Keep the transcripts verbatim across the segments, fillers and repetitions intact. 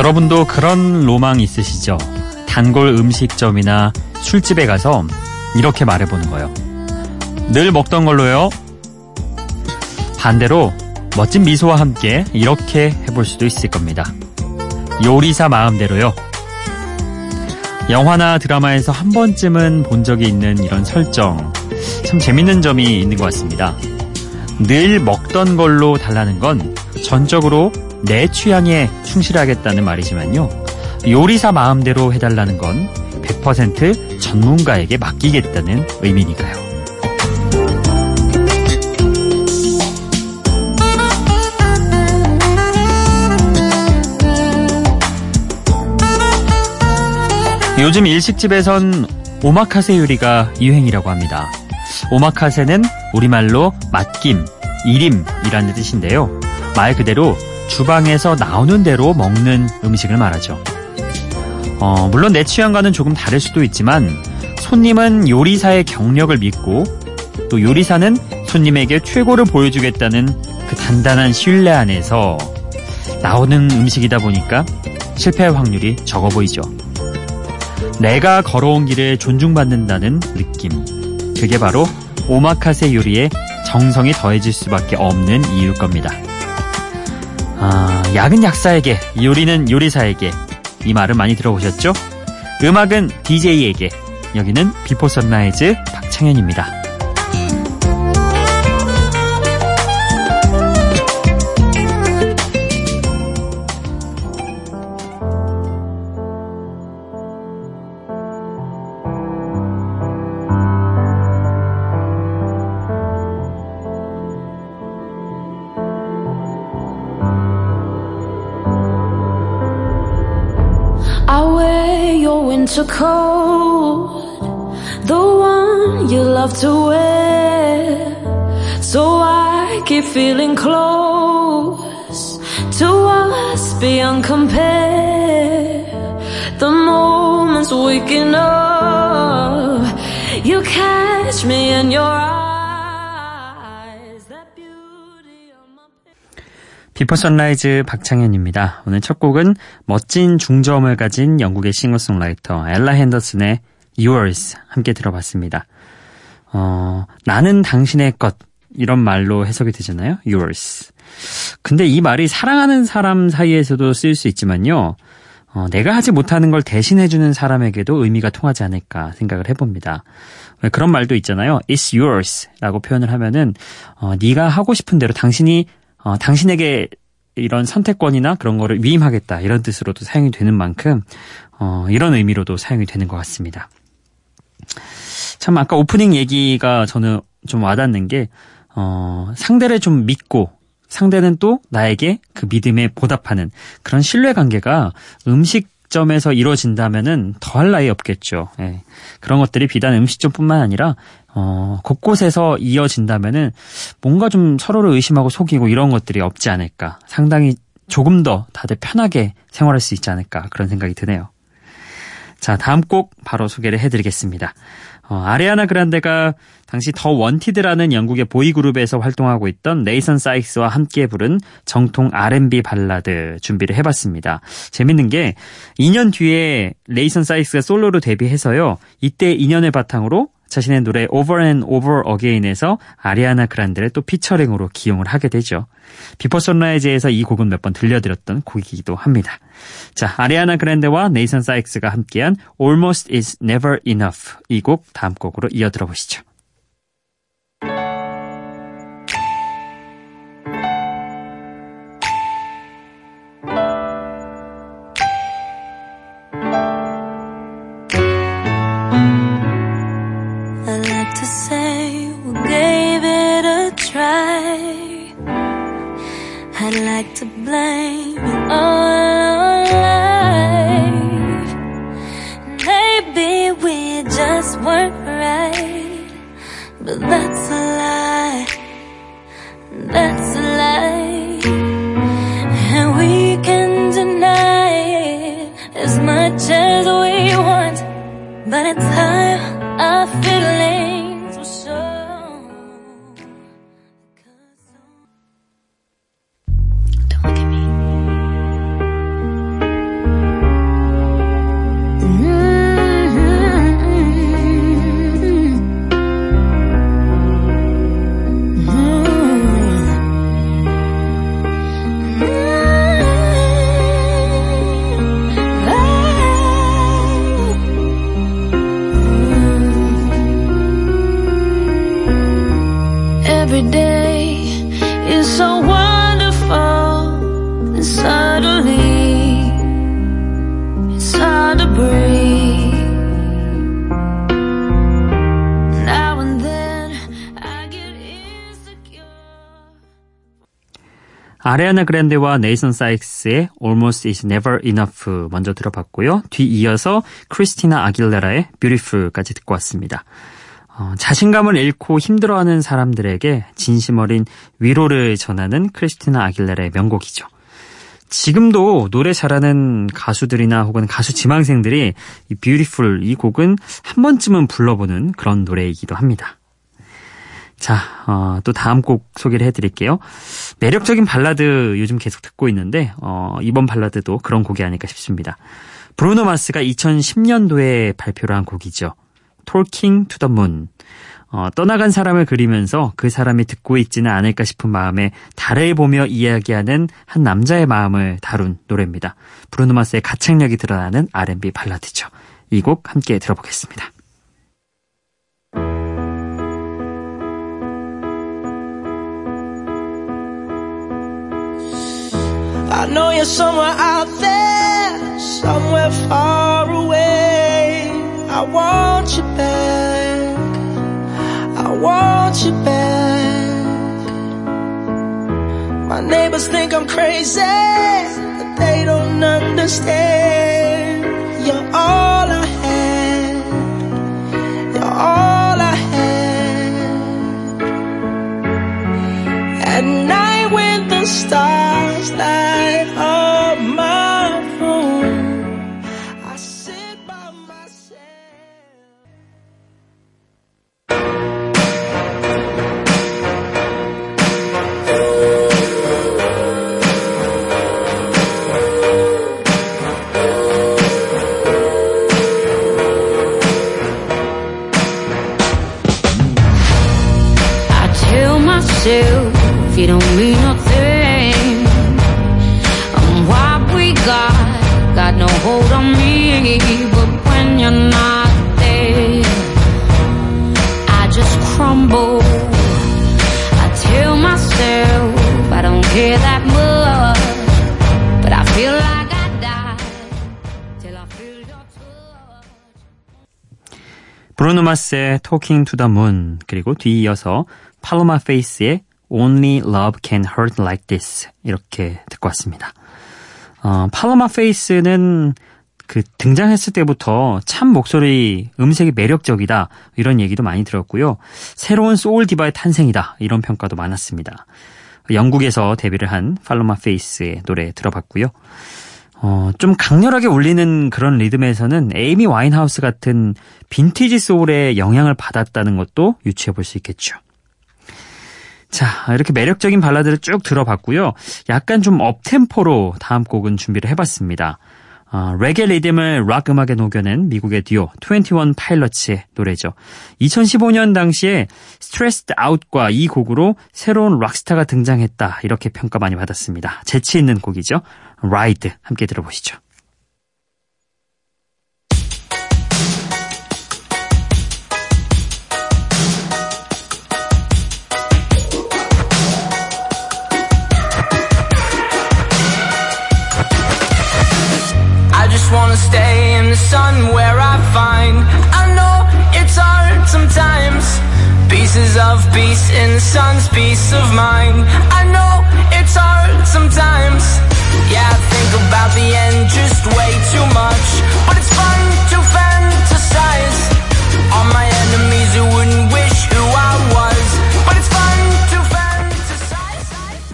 여러분도 그런 로망 있으시죠? 단골 음식점이나 술집에 가서 이렇게 말해보는 거예요. 늘 먹던 걸로요. 반대로 멋진 미소와 함께 이렇게 해볼 수도 있을 겁니다. 요리사 마음대로요. 영화나 드라마에서 한 번쯤은 본 적이 있는 이런 설정, 참 재밌는 점이 있는 것 같습니다. 늘 먹던 걸로 달라는 건 전적으로 내 취향에 충실하겠다는 말이지만요. 요리사 마음대로 해달라는 건 백 퍼센트 전문가에게 맡기겠다는 의미니까요. 요즘 일식집에선 오마카세 요리가 유행이라고 합니다. 오마카세는 우리말로 맛김, 이림이라는 뜻인데요. 말 그대로 주방에서 나오는 대로 먹는 음식을 말하죠. 어, 물론 내 취향과는 조금 다를 수도 있지만 손님은 요리사의 경력을 믿고 또 요리사는 손님에게 최고를 보여주겠다는 그 단단한 신뢰 안에서 나오는 음식이다 보니까 실패할 확률이 적어 보이죠. 내가 걸어온 길에 존중받는다는 느낌. 그게 바로 오마카세 요리에 정성이 더해질 수밖에 없는 이유일 겁니다. 아, 약은 약사에게, 요리는 요리사에게. 이 말을 많이 들어보셨죠? 음악은 디제이에게. 여기는 비포 선라이즈 박창현입니다. I wear your winter coat, the one you love to wear, so I keep feeling close to us beyond compare. The moment's waking up, you catch me in your eyes. That beauty on my 비포 선라이즈 박창현입니다. 오늘 첫 곡은 멋진 중저음을 가진 영국의 싱어송라이터 엘라 핸더슨의 Yours 함께 들어봤습니다. 어, 나는 당신의 것 이런 말로 해석이 되잖아요. Yours. 근데 이 말이 사랑하는 사람 사이에서도 쓰일 수 있지만요. 어, 내가 하지 못하는 걸 대신해주는 사람에게도 의미가 통하지 않을까 생각을 해봅니다. 그런 말도 있잖아요. It's yours 라고 표현을 하면은 어, 네가 하고 싶은 대로 당신이 어, 당신에게 이런 선택권이나 그런 거를 위임하겠다 이런 뜻으로도 사용이 되는 만큼 어, 이런 의미로도 사용이 되는 것 같습니다. 참 아까 오프닝 얘기가 저는 좀 와닿는 게 어, 상대를 좀 믿고 상대는 또 나에게 그 믿음에 보답하는 그런 신뢰관계가 음식점에서 이루어진다면은 더할 나위 없겠죠. 예. 그런 것들이 비단 음식점뿐만 아니라 어, 곳곳에서 이어진다면은 뭔가 좀 서로를 의심하고 속이고 이런 것들이 없지 않을까. 상당히 조금 더 다들 편하게 생활할 수 있지 않을까 그런 생각이 드네요. 자, 다음 곡 바로 소개를 해드리겠습니다. 어, 아리아나 그란데가 당시 더 원티드라는 영국의 보이그룹에서 활동하고 있던 네이선 사이크스와 함께 부른 정통 알앤비 발라드 준비를 해봤습니다. 재밌는 게 이 년 뒤에 네이선 사이크스가 솔로로 데뷔해서요. 이때 이 년을 바탕으로 자신의 노래 Over and Over Again에서 아리아나 그란데를 또 피처링으로 기용을 하게 되죠. 비포 선라이즈에서 이 곡은 몇 번 들려드렸던 곡이기도 합니다. 자, 아리아나 그란데와 네이선 사이크스가 함께한 Almost is Never Enough 이 곡 다음 곡으로 이어 들어보시죠. 아리아나 그랜데와 네이선 사이크스의 Almost is Never Enough 먼저 들어봤고요. 뒤이어서 크리스티나 아길레라의 Beautiful까지 듣고 왔습니다. 어, 자신감을 잃고 힘들어하는 사람들에게 진심 어린 위로를 전하는 크리스티나 아길레라의 명곡이죠. 지금도 노래 잘하는 가수들이나 혹은 가수 지망생들이 이 Beautiful 이 곡은 한 번쯤은 불러보는 그런 노래이기도 합니다. 자, 어, 또 다음 곡 소개를 해드릴게요. 매력적인 발라드 요즘 계속 듣고 있는데 어, 이번 발라드도 그런 곡이 아닐까 싶습니다. 브루노 마스가 이천십년도에 발표를 한 곡이죠. Talking to the Moon. 어, 떠나간 사람을 그리면서 그 사람이 듣고 있지는 않을까 싶은 마음에 달을 보며 이야기하는 한 남자의 마음을 다룬 노래입니다. 브루노 마스의 가창력이 드러나는 알앤비 발라드죠. 이 곡 함께 들어보겠습니다. I know you're somewhere out there, somewhere far away. I want you back, I want you back. My neighbors think I'm crazy, but they don't understand. You're all I had, you're all I had. At night when the stars light. If you don't mean nothing, and what we got, got no hold on me. But when you're not there, I just crumble. I tell myself I don't care that much, but I feel like. 브루노 마스의 Talking to the Moon, 그리고 뒤이어서 팔로마 페이스의 Only Love Can Hurt Like This 이렇게 듣고 왔습니다. 어, 팔로마 페이스는 그 등장했을 때부터 참 목소리, 음색이 매력적이다 이런 얘기도 많이 들었고요. 새로운 소울 디바의 탄생이다 이런 평가도 많았습니다. 영국에서 데뷔를 한 팔로마 페이스의 노래 들어봤고요. 어, 좀 강렬하게 울리는 그런 리듬에서는 에이미 와인하우스 같은 빈티지 소울의 영향을 받았다는 것도 유추해 볼 수 있겠죠. 자, 이렇게 매력적인 발라드를 쭉 들어봤고요. 약간 좀 업템포로 다음 곡은 준비를 해봤습니다. 어, 레게 리듬을 락 음악에 녹여낸 미국의 듀오 이십일 파일럿의 노래죠. 이천십오년 당시에 스트레스드 아웃과 이 곡으로 새로운 락스타가 등장했다 이렇게 평가 많이 받았습니다. 재치 있는 곡이죠. 라이드 함께 들어보시죠. Wanna stay in the sun where I find I know it's hard sometimes Pieces of peace in the sun's peace of mind I know it's hard sometimes Yeah, I think about the end just way too much But it's fun to fantasize All my enemies who wouldn't wish who I was But it's fun to fantasize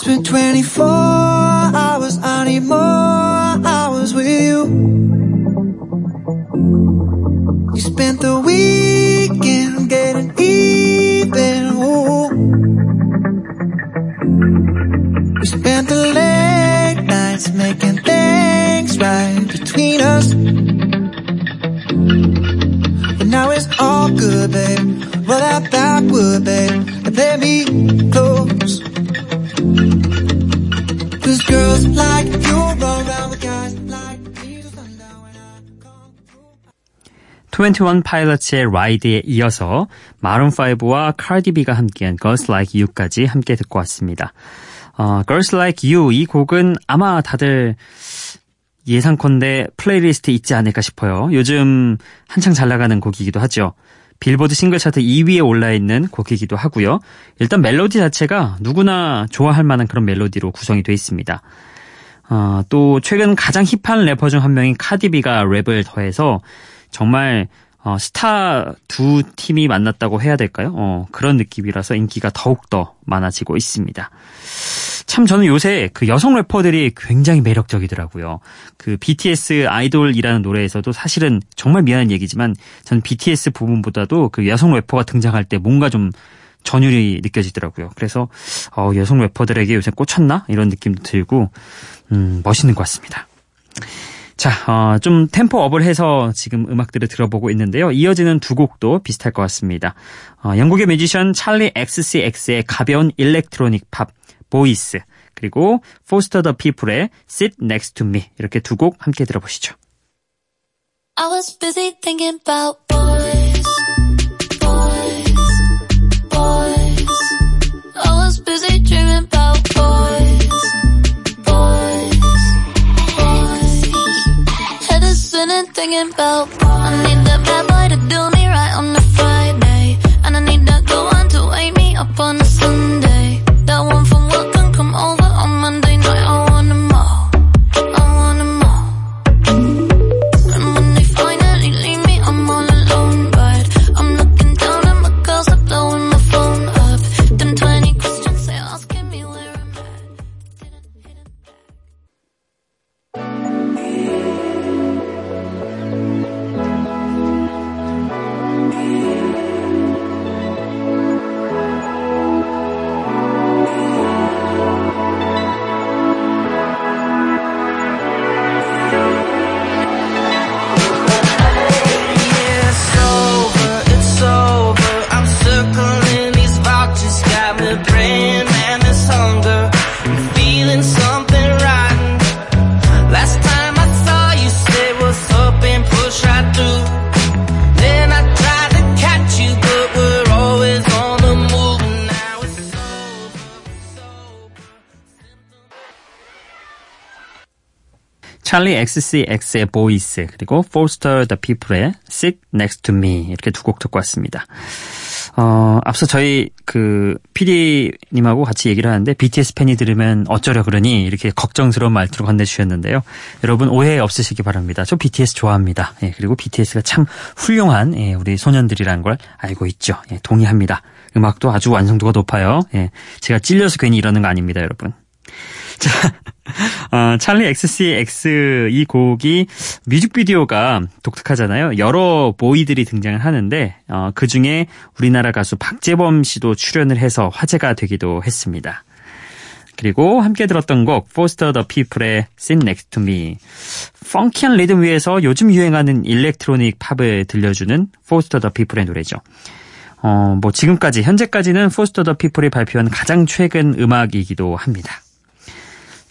Spent twenty-four hours, I need more hours with you You spent the weekend getting even, ooh We spent the late nights making things right between us Now it's all good, babe. Roll out that wood, babe, and let me close. 'Cause girls like you roll around with guys like me till sundown when I come through. 이십일 파일럿의 Ride에 이어서 마룬 파이브와 카디 B가 함께한 Girls Like You까지 함께 듣고 왔습니다. 어, Girls Like You 이 곡은 아마 다들 예상컨대 플레이리스트 있지 않을까 싶어요. 요즘 한창 잘 나가는 곡이기도 하죠. 빌보드 싱글 차트 이 위에 올라있는 곡이기도 하고요. 일단 멜로디 자체가 누구나 좋아할 만한 그런 멜로디로 구성이 되어 있습니다. 어, 또 최근 가장 힙한 래퍼 중 한 명인 카디비가 랩을 더해서 정말 어, 스타 두 팀이 만났다고 해야 될까요? 어, 그런 느낌이라서 인기가 더욱더 많아지고 있습니다. 참 저는 요새 그 여성 래퍼들이 굉장히 매력적이더라고요. 그 비티에스 아이돌이라는 노래에서도 사실은 정말 미안한 얘기지만 전 비티에스 부분보다도 그 여성 래퍼가 등장할 때 뭔가 좀 전율이 느껴지더라고요. 그래서 어, 여성 래퍼들에게 요새 꽂혔나? 이런 느낌도 들고 음, 멋있는 것 같습니다. 자, 어, 좀 템포 업을 해서 지금 음악들을 들어보고 있는데요. 이어지는 두 곡도 비슷할 것 같습니다. 어, 영국의 뮤지션 찰리 엑스씨엑스의 가벼운 일렉트로닉 팝 보이스, 그리고 포스터 더 피플의 Sit Next to Me, 이렇게 두 곡 함께 들어보시죠. I was busy thinking about boys, boys, boys. I was busy dreaming about boys, boys, boys. Head is spinning thinking about boys. I need that bad boy to do me right on a Friday, and I need that good one to wake me up on a Sunday. That one from work can come over on Monday night. I want them all, I want them all. And when they finally leave me, I'm all alone. But I'm looking down and my girls are blowing my phone up. Them twenty questions they asking me where I'm at. Didn't hit it back. 찰리 엑스씨엑스의 보이스, 그리고 포스터 더 피플의 Sit Next to Me, 이렇게 두 곡 듣고 왔습니다. 어, 앞서 저희 그 피디님하고 같이 얘기를 하는데 비티에스 팬이 들으면 어쩌려 그러니 이렇게 걱정스러운 말투로 건네주셨는데요. 여러분 오해 없으시기 바랍니다. 저 비티에스 좋아합니다. 예, 그리고 비티에스가 참 훌륭한 예, 우리 소년들이라는 걸 알고 있죠. 예, 동의합니다. 음악도 아주 완성도가 높아요. 예, 제가 찔려서 괜히 이러는 거 아닙니다, 여러분. 자, 어, 찰리 엑스씨엑스 이 곡이 뮤직비디오가 독특하잖아요. 여러 보이들이 등장을 하는데 어, 그중에 우리나라 가수 박재범 씨도 출연을 해서 화제가 되기도 했습니다. 그리고 함께 들었던 곡 Foster the People의 Sit Next to Me. 펑키한 리듬 위에서 요즘 유행하는 일렉트로닉 팝을 들려주는 Foster the People의 노래죠. 어, 뭐 지금까지 현재까지는 Foster the People이 발표한 가장 최근 음악이기도 합니다.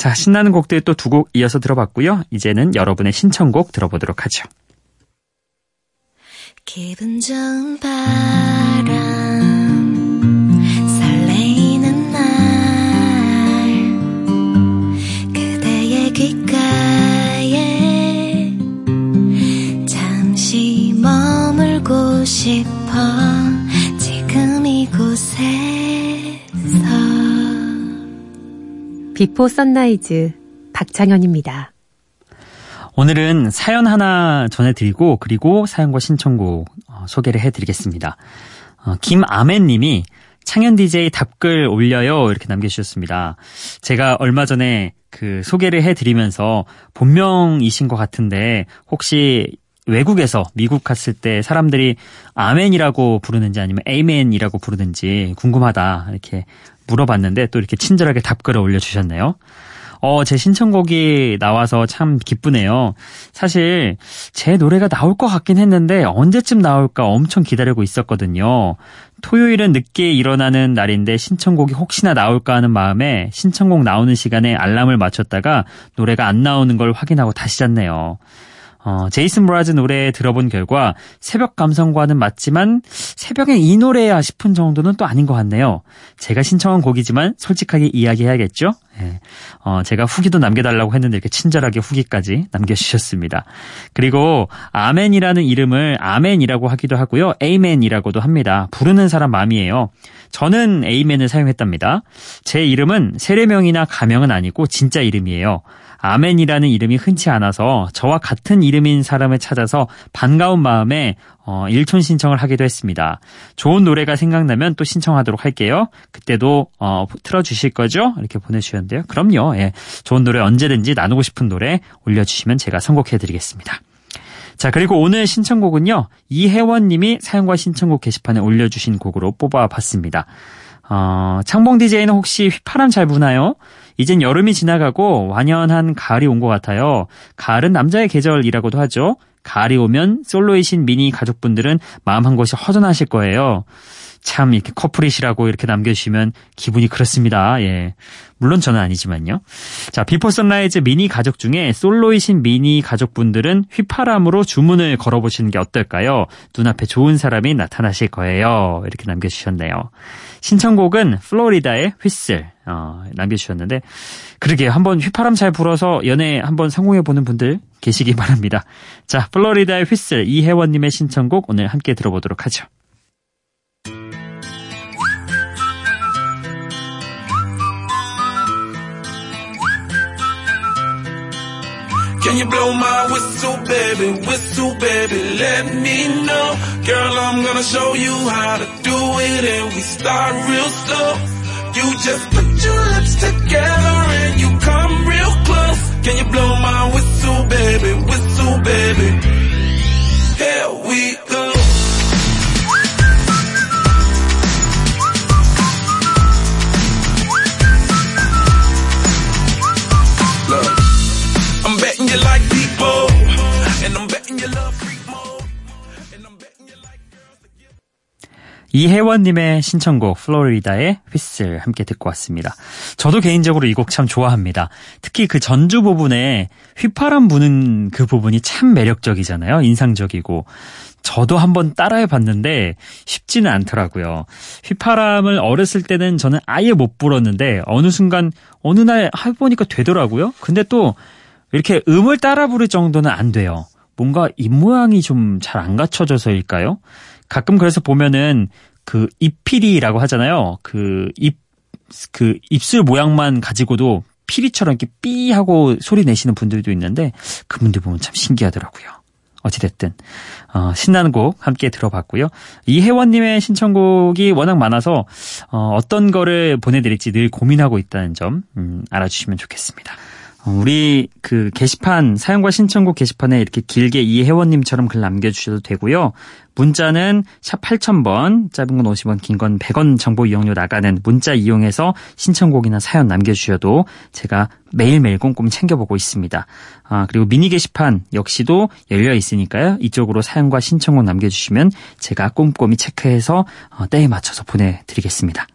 자, 신나는 곡들 또 두 곡 이어서 들어봤고요. 이제는 여러분의 신청곡 들어보도록 하죠. 기분 좋은 바람 설레이는 날 그대의 귓가에 잠시 머물고 싶어 지금 이곳에서 비포 선라이즈 박창현입니다. 오늘은 사연 하나 전해드리고 그리고 사연과 신청곡 소개를 해드리겠습니다. 김아멘님이 창현 디제이 답글 올려요 이렇게 남겨주셨습니다. 제가 얼마 전에 그 소개를 해드리면서 본명이신 것 같은데 혹시 외국에서 미국 갔을 때 사람들이 아멘이라고 부르는지 아니면 에이멘이라고 부르는지 궁금하다 이렇게 물어봤는데 또 이렇게 친절하게 답글을 올려주셨네요. 어, 제 신청곡이 나와서 참 기쁘네요. 사실 제 노래가 나올 것 같긴 했는데 언제쯤 나올까 엄청 기다리고 있었거든요. 토요일은 늦게 일어나는 날인데 신청곡이 혹시나 나올까 하는 마음에 신청곡 나오는 시간에 알람을 맞췄다가 노래가 안 나오는 걸 확인하고 다시 잤네요. 어, 제이슨 브라즈 노래 들어본 결과 새벽 감성과는 맞지만 새벽엔 이 노래야 싶은 정도는 또 아닌 것 같네요. 제가 신청한 곡이지만 솔직하게 이야기해야겠죠? 예. 어, 제가 후기도 남겨달라고 했는데 이렇게 친절하게 후기까지 남겨주셨습니다. 그리고 아멘이라는 이름을 아멘이라고 하기도 하고요. 에이맨이라고도 합니다. 부르는 사람 마음이에요. 저는 에이맨을 사용했답니다. 제 이름은 세례명이나 가명은 아니고 진짜 이름이에요. 아멘이라는 이름이 흔치 않아서 저와 같은 이름인 사람을 찾아서 반가운 마음에 어, 일촌 신청을 하기도 했습니다. 좋은 노래가 생각나면 또 신청하도록 할게요. 그때도 어, 틀어주실 거죠? 이렇게 보내주셨는데요. 그럼요. 예, 좋은 노래 언제든지 나누고 싶은 노래 올려주시면 제가 선곡해드리겠습니다. 자, 그리고 오늘 신청곡은요. 이혜원님이 사연과 신청곡 게시판에 올려주신 곡으로 뽑아봤습니다. 어, 창봉 디제이는 혹시 휘파람 잘 부나요? 이젠 여름이 지나가고 완연한 가을이 온 것 같아요. 가을은 남자의 계절이라고도 하죠. 가을이 오면 솔로이신 미니 가족분들은 마음 한 곳이 허전하실 거예요. 참 이렇게 커플이시라고 이렇게 남겨주시면 기분이 그렇습니다. 예, 물론 저는 아니지만요. 자, 비포 선라이즈 미니 가족 중에 솔로이신 미니 가족분들은 휘파람으로 주문을 걸어보시는 게 어떨까요? 눈앞에 좋은 사람이 나타나실 거예요. 이렇게 남겨주셨네요. 신청곡은 플로리다의 휘슬 어, 남겨주셨는데 그러게요. 한번 휘파람 잘 불어서 연애 한번 성공해보는 분들 계시기 바랍니다. 자, 플로리다의 휘슬 이혜원님의 신청곡 오늘 함께 들어보도록 하죠. Can you blow my whistle, baby, whistle, baby, let me know. Girl, I'm gonna show you how to do it and we start real slow. You just put your lips together and you come real close. Can you blow my whistle, baby, whistle, baby? Here we go. 이혜원님의 신청곡 플로리다의 휘슬 함께 듣고 왔습니다. 저도 개인적으로 이 곡 참 좋아합니다. 특히 그 전주 부분에 휘파람 부는 그 부분이 참 매력적이잖아요. 인상적이고 저도 한번 따라해봤는데 쉽지는 않더라고요. 휘파람을 어렸을 때는 저는 아예 못 불었는데 어느 순간 어느 날 해보니까 되더라고요. 근데 또 이렇게 음을 따라 부를 정도는 안 돼요. 뭔가 입모양이 좀 잘 안 갖춰져서일까요? 가끔 그래서 보면은 그 입피리라고 하잖아요. 그 입, 그 입술 모양만 가지고도 피리처럼 이렇게 삐 하고 소리 내시는 분들도 있는데 그분들 보면 참 신기하더라고요. 어찌됐든 어, 신나는 곡 함께 들어봤고요. 이혜원님의 신청곡이 워낙 많아서 어, 어떤 거를 보내드릴지 늘 고민하고 있다는 점 음, 알아주시면 좋겠습니다. 우리 그 게시판 사연과 신청곡 게시판에 이렇게 길게 이혜원님처럼 글 남겨주셔도 되고요. 문자는 샵 팔천 번, 짧은 건 오십 원, 긴 건 백 원 정보 이용료 나가는 문자 이용해서 신청곡이나 사연 남겨주셔도 제가 매일매일 꼼꼼히 챙겨보고 있습니다. 아, 그리고 미니 게시판 역시도 열려 있으니까요. 이쪽으로 사연과 신청곡 남겨주시면 제가 꼼꼼히 체크해서 때에 맞춰서 보내드리겠습니다.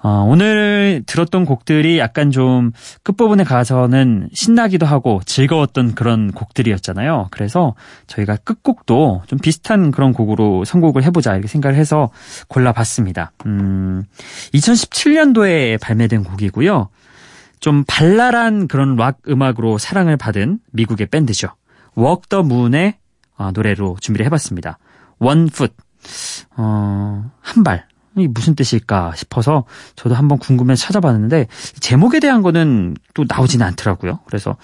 어, 오늘 들었던 곡들이 약간 좀 끝부분에 가서는 신나기도 하고 즐거웠던 그런 곡들이었잖아요. 그래서 저희가 끝곡도 좀 비슷한 그런 곡으로 선곡을 해보자 이렇게 생각을 해서 골라봤습니다. 음, 이천십칠 년도에 발매된 곡이고요. 좀 발랄한 그런 락 음악으로 사랑을 받은 미국의 밴드죠. Walk the Moon의 어, 노래로 준비를 해봤습니다. One Foot, 어, 한 발. 이 무슨 뜻일까 싶어서 저도 한번 궁금해서 찾아봤는데 제목에 대한 거는 또 나오지는 않더라고요. 그래서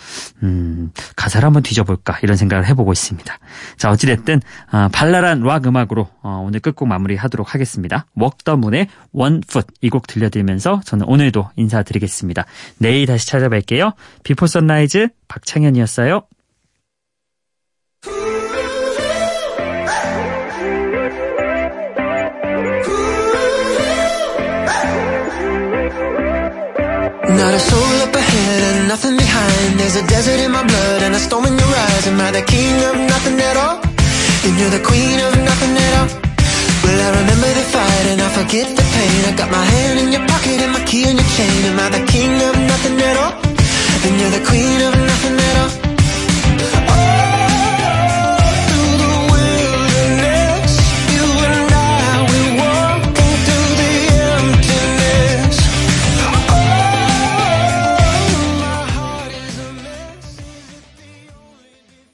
음, 가사를 한번 뒤져볼까 이런 생각을 해보고 있습니다. 자, 어찌됐든 어, 발랄한 락 음악으로 어, 오늘 끝곡 마무리하도록 하겠습니다. Walk the Moon의 One Foot 이 곡 들려드리면서 저는 오늘도 인사드리겠습니다. 내일 다시 찾아뵐게요. 비포 선라이즈 박창현이었어요. Not a soul up ahead and nothing behind. There's a desert in my blood and a storm in your eyes. Am I the king of nothing at all? And you're the queen of nothing at all. Well, I remember the fight and I forget the pain. I got my hand in your pocket and my key in your chain. Am I the king of nothing at all? And you're the queen of nothing at all.